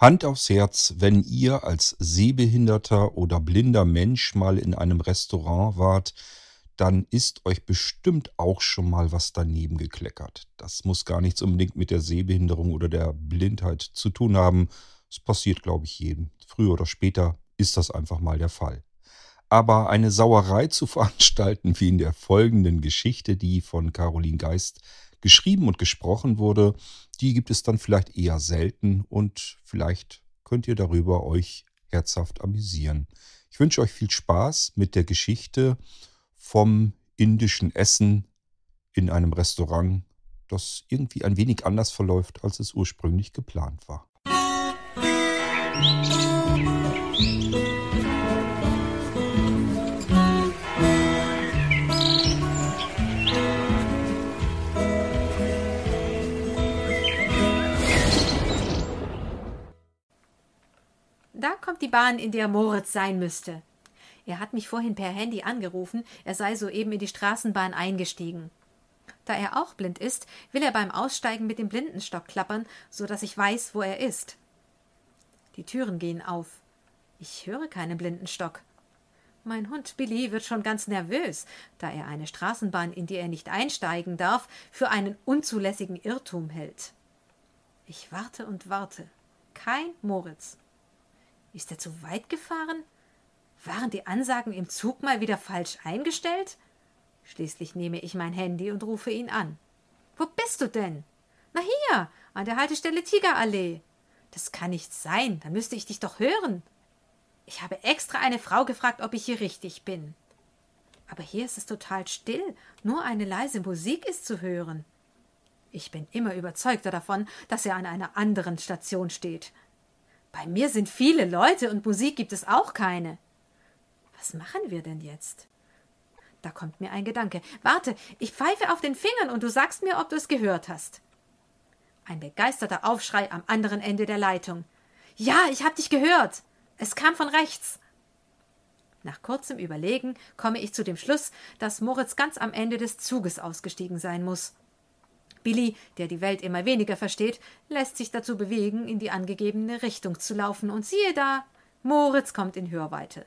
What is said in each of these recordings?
Hand aufs Herz, wenn ihr als sehbehinderter oder blinder Mensch mal in einem Restaurant wart, dann ist euch bestimmt auch schon mal was daneben gekleckert. Das muss gar nichts unbedingt mit der Sehbehinderung oder der Blindheit zu tun haben. Es passiert, glaube ich, jedem. Früher oder später ist das einfach mal der Fall. Aber eine Sauerei zu veranstalten, wie in der folgenden Geschichte, die von Caroline Geist geschrieben und gesprochen wurde, die gibt es dann vielleicht eher selten und vielleicht könnt ihr darüber euch herzhaft amüsieren. Ich wünsche euch viel Spaß mit der Geschichte vom indischen Essen in einem Restaurant, das irgendwie ein wenig anders verläuft, als es ursprünglich geplant war. Da kommt die Bahn, in der Moritz sein müsste. Er hat mich vorhin per Handy angerufen, er sei soeben in die Straßenbahn eingestiegen. Da er auch blind ist, will er beim Aussteigen mit dem Blindenstock klappern, so dass ich weiß, wo er ist. Die Türen gehen auf. Ich höre keinen Blindenstock. Mein Hund Billy wird schon ganz nervös, da er eine Straßenbahn, in die er nicht einsteigen darf, für einen unzulässigen Irrtum hält. Ich warte und warte. Kein Moritz. Ist er zu weit gefahren? Waren die Ansagen im Zug mal wieder falsch eingestellt? Schließlich nehme ich mein Handy und rufe ihn an. Wo bist du denn? Na hier, an der Haltestelle Tigerallee. Das kann nicht sein, dann müsste ich dich doch hören. Ich habe extra eine Frau gefragt, ob ich hier richtig bin. Aber hier ist es total still, nur eine leise Musik ist zu hören. Ich bin immer überzeugter davon, dass er an einer anderen Station steht. Bei mir sind viele Leute und Musik gibt es auch keine. Was machen wir denn jetzt? Da kommt mir ein Gedanke. Warte, ich pfeife auf den Fingern und du sagst mir, ob du es gehört hast. Ein begeisterter Aufschrei am anderen Ende der Leitung. Ja, ich hab dich gehört. Es kam von rechts. Nach kurzem Überlegen komme ich zu dem Schluss, dass Moritz ganz am Ende des Zuges ausgestiegen sein muss. Billy, der die Welt immer weniger versteht, lässt sich dazu bewegen, in die angegebene Richtung zu laufen. Und siehe da, Moritz kommt in Hörweite.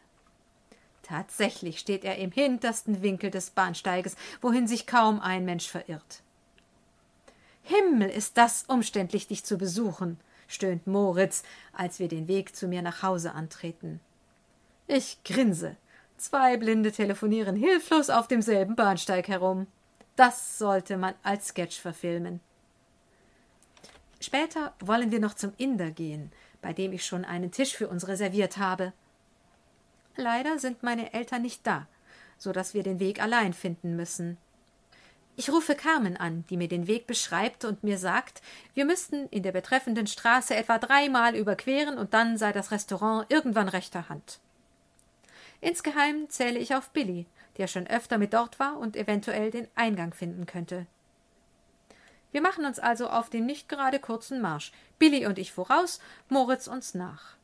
Tatsächlich steht er im hintersten Winkel des Bahnsteiges, wohin sich kaum ein Mensch verirrt. »Himmel, ist das umständlich, dich zu besuchen«, stöhnt Moritz, als wir den Weg zu mir nach Hause antreten. Ich grinse. Zwei Blinde telefonieren hilflos auf demselben Bahnsteig herum. Das sollte man als Sketch verfilmen. Später wollen wir noch zum Inder gehen, bei dem ich schon einen Tisch für uns reserviert habe. Leider sind meine Eltern nicht da, so dass wir den Weg allein finden müssen. Ich rufe Carmen an, die mir den Weg beschreibt und mir sagt, wir müssten in der betreffenden Straße etwa 3-mal überqueren und dann sei das Restaurant irgendwann rechter Hand. Insgeheim zähle ich auf Billy, der schon öfter mit dort war und eventuell den Eingang finden könnte. Wir machen uns also auf den nicht gerade kurzen Marsch, Billy und ich voraus, Moritz uns nach.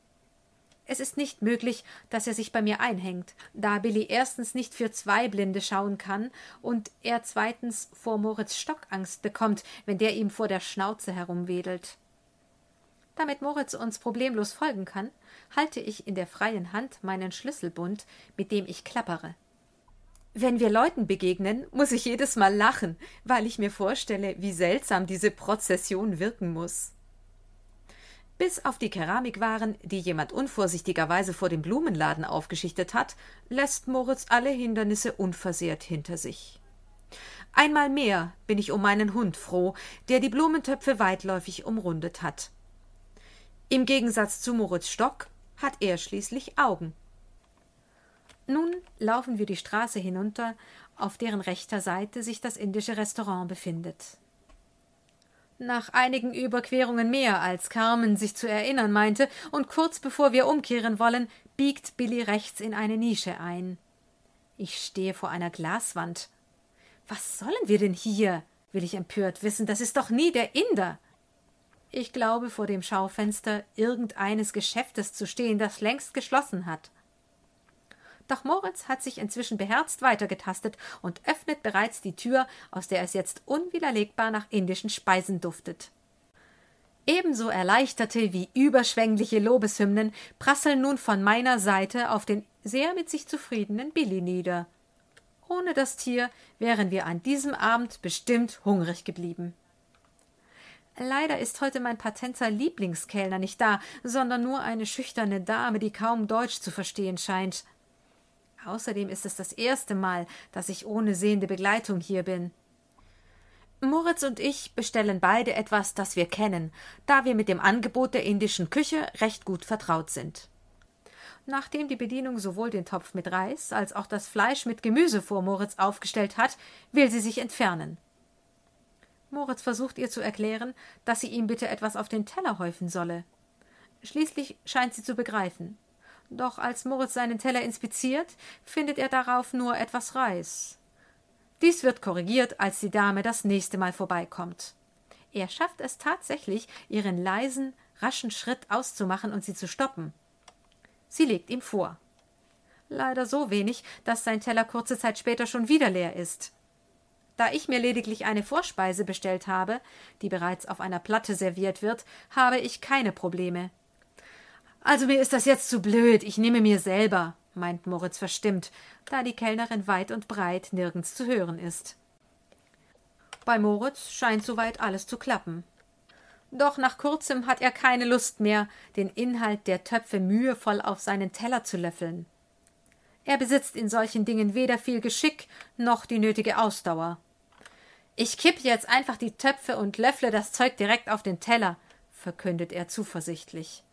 Es ist nicht möglich, dass er sich bei mir einhängt, da Billy erstens nicht für 2 Blinde schauen kann und er zweitens vor Moritz Stockangst bekommt, wenn der ihm vor der Schnauze herumwedelt. Damit Moritz uns problemlos folgen kann, halte ich in der freien Hand meinen Schlüsselbund, mit dem ich klappere. Wenn wir Leuten begegnen, muss ich jedes Mal lachen, weil ich mir vorstelle, wie seltsam diese Prozession wirken muss. Bis auf die Keramikwaren, die jemand unvorsichtigerweise vor dem Blumenladen aufgeschichtet hat, lässt Moritz alle Hindernisse unversehrt hinter sich. Einmal mehr bin ich um meinen Hund froh, der die Blumentöpfe weitläufig umrundet hat. Im Gegensatz zu Moritz Stock hat er schließlich Augen. Nun laufen wir die Straße hinunter, auf deren rechter Seite sich das indische Restaurant befindet. Nach einigen Überquerungen mehr, als Carmen sich zu erinnern meinte, und kurz bevor wir umkehren wollen, biegt Billy rechts in eine Nische ein. Ich stehe vor einer Glaswand. Was sollen wir denn hier? Will ich empört wissen, das ist doch nie der Inder. Ich glaube, vor dem Schaufenster irgendeines Geschäftes zu stehen, das längst geschlossen hat. Doch Moritz hat sich inzwischen beherzt weitergetastet und öffnet bereits die Tür, aus der es jetzt unwiderlegbar nach indischen Speisen duftet. Ebenso erleichterte wie überschwängliche Lobeshymnen prasseln nun von meiner Seite auf den sehr mit sich zufriedenen Billy nieder. Ohne das Tier wären wir an diesem Abend bestimmt hungrig geblieben. Leider ist heute mein Patenzer Lieblingskellner nicht da, sondern nur eine schüchterne Dame, die kaum Deutsch zu verstehen scheint. Außerdem ist es das erste Mal, dass ich ohne sehende Begleitung hier bin. Moritz und ich bestellen beide etwas, das wir kennen, da wir mit dem Angebot der indischen Küche recht gut vertraut sind. Nachdem die Bedienung sowohl den Topf mit Reis als auch das Fleisch mit Gemüse vor Moritz aufgestellt hat, will sie sich entfernen. Moritz versucht ihr zu erklären, dass sie ihm bitte etwas auf den Teller häufen solle. Schließlich scheint sie zu begreifen. Doch als Moritz seinen Teller inspiziert, findet er darauf nur etwas Reis. Dies wird korrigiert, als die Dame das nächste Mal vorbeikommt. Er schafft es tatsächlich, ihren leisen, raschen Schritt auszumachen und sie zu stoppen. Sie legt ihm vor. Leider so wenig, dass sein Teller kurze Zeit später schon wieder leer ist. Da ich mir lediglich eine Vorspeise bestellt habe, die bereits auf einer Platte serviert wird, habe ich keine Probleme. »Also mir ist das jetzt zu blöd, ich nehme mir selber«, meint Moritz verstimmt, da die Kellnerin weit und breit nirgends zu hören ist. Bei Moritz scheint soweit alles zu klappen. Doch nach kurzem hat er keine Lust mehr, den Inhalt der Töpfe mühevoll auf seinen Teller zu löffeln. Er besitzt in solchen Dingen weder viel Geschick noch die nötige Ausdauer. »Ich kippe jetzt einfach die Töpfe und löffle das Zeug direkt auf den Teller«, verkündet er zuversichtlich.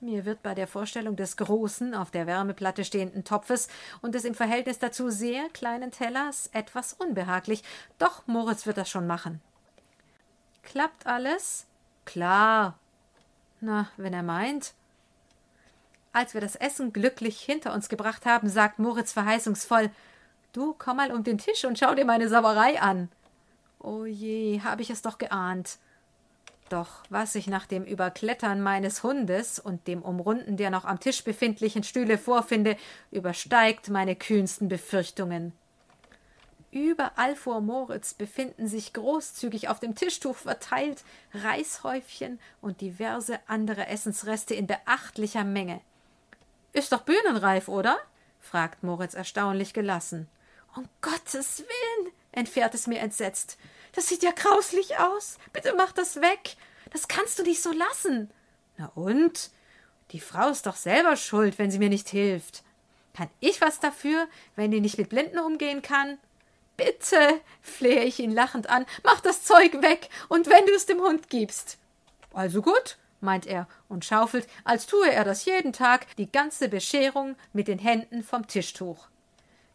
Mir wird bei der Vorstellung des großen, auf der Wärmeplatte stehenden Topfes und des im Verhältnis dazu sehr kleinen Tellers etwas unbehaglich, doch Moritz wird das schon machen. »Klappt alles?« »Klar.« »Na, wenn er meint.« Als wir das Essen glücklich hinter uns gebracht haben, sagt Moritz verheißungsvoll, »Du, komm mal um den Tisch und schau dir meine Sauerei an.« »Oh je, habe ich es doch geahnt.« Doch was sich nach dem Überklettern meines Hundes und dem Umrunden der noch am Tisch befindlichen Stühle vorfinde, übersteigt meine kühnsten Befürchtungen. Überall vor Moritz befinden sich großzügig auf dem Tischtuch verteilt Reishäufchen und diverse andere Essensreste in beachtlicher Menge. »Ist doch bühnenreif, oder?« fragt Moritz erstaunlich gelassen. »Um Gottes Willen«, entfährt es mir entsetzt. »Das sieht ja grauslich aus. Bitte mach das weg. Das kannst du nicht so lassen.« »Na und? Die Frau ist doch selber schuld, wenn sie mir nicht hilft. Kann ich was dafür, wenn die nicht mit Blinden umgehen kann?« »Bitte«, flehe ich ihn lachend an, »mach das Zeug weg und wenn du es dem Hund gibst.« »Also gut«, meint er und schaufelt, als tue er das jeden Tag, die ganze Bescherung mit den Händen vom Tischtuch.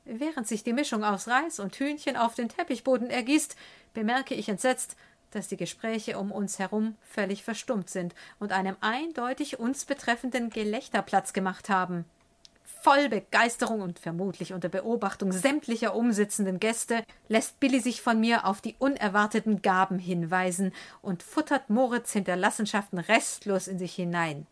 Während sich die Mischung aus Reis und Hühnchen auf den Teppichboden ergießt, bemerke ich entsetzt, dass die Gespräche um uns herum völlig verstummt sind und einem eindeutig uns betreffenden Gelächter Platz gemacht haben. Voll Begeisterung und vermutlich unter Beobachtung sämtlicher umsitzenden Gäste lässt Billy sich von mir auf die unerwarteten Gaben hinweisen und futtert Moritz Hinterlassenschaften restlos in sich hinein.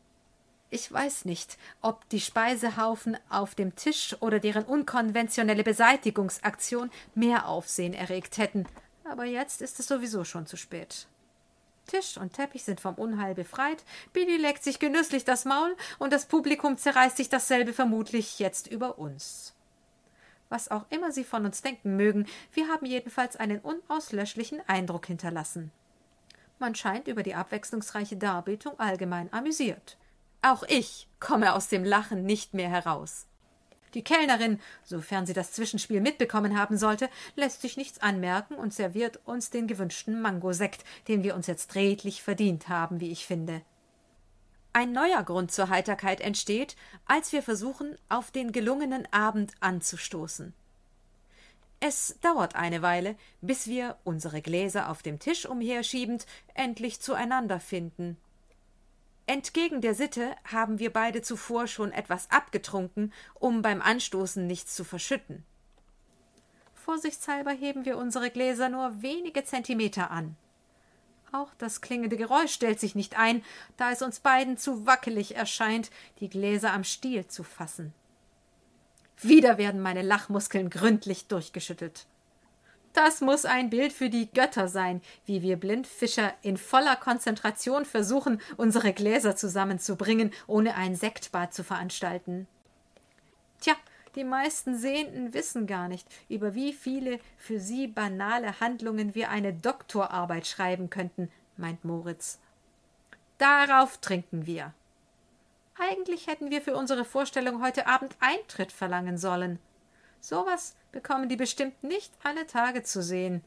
Ich weiß nicht, ob die Speisehaufen auf dem Tisch oder deren unkonventionelle Beseitigungsaktion mehr Aufsehen erregt hätten, aber jetzt ist es sowieso schon zu spät. Tisch und Teppich sind vom Unheil befreit, Billy leckt sich genüsslich das Maul und das Publikum zerreißt sich dasselbe vermutlich jetzt über uns. Was auch immer sie von uns denken mögen, wir haben jedenfalls einen unauslöschlichen Eindruck hinterlassen. Man scheint über die abwechslungsreiche Darbietung allgemein amüsiert. Auch ich komme aus dem Lachen nicht mehr heraus. Die Kellnerin, sofern sie das Zwischenspiel mitbekommen haben sollte, lässt sich nichts anmerken und serviert uns den gewünschten Mangosekt, den wir uns jetzt redlich verdient haben, wie ich finde. Ein neuer Grund zur Heiterkeit entsteht, als wir versuchen, auf den gelungenen Abend anzustoßen. Es dauert eine Weile, bis wir, unsere Gläser auf dem Tisch umherschiebend, endlich zueinander finden. Entgegen der Sitte haben wir beide zuvor schon etwas abgetrunken, um beim Anstoßen nichts zu verschütten. Vorsichtshalber heben wir unsere Gläser nur wenige Zentimeter an. Auch das klingende Geräusch stellt sich nicht ein, da es uns beiden zu wackelig erscheint, die Gläser am Stiel zu fassen. Wieder werden meine Lachmuskeln gründlich durchgeschüttelt. Das muss ein Bild für die Götter sein, wie wir Blindfischer in voller Konzentration versuchen, unsere Gläser zusammenzubringen, ohne ein Sektbad zu veranstalten. Tja, die meisten Sehenden wissen gar nicht, über wie viele für sie banale Handlungen wir eine Doktorarbeit schreiben könnten, meint Moritz. Darauf trinken wir. Eigentlich hätten wir für unsere Vorstellung heute Abend Eintritt verlangen sollen. Sowas bekommen die bestimmt nicht alle Tage zu sehen.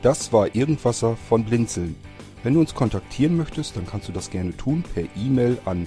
Das war Irgendwasser von Blinzeln. Wenn du uns kontaktieren möchtest, dann kannst du das gerne tun per E-Mail an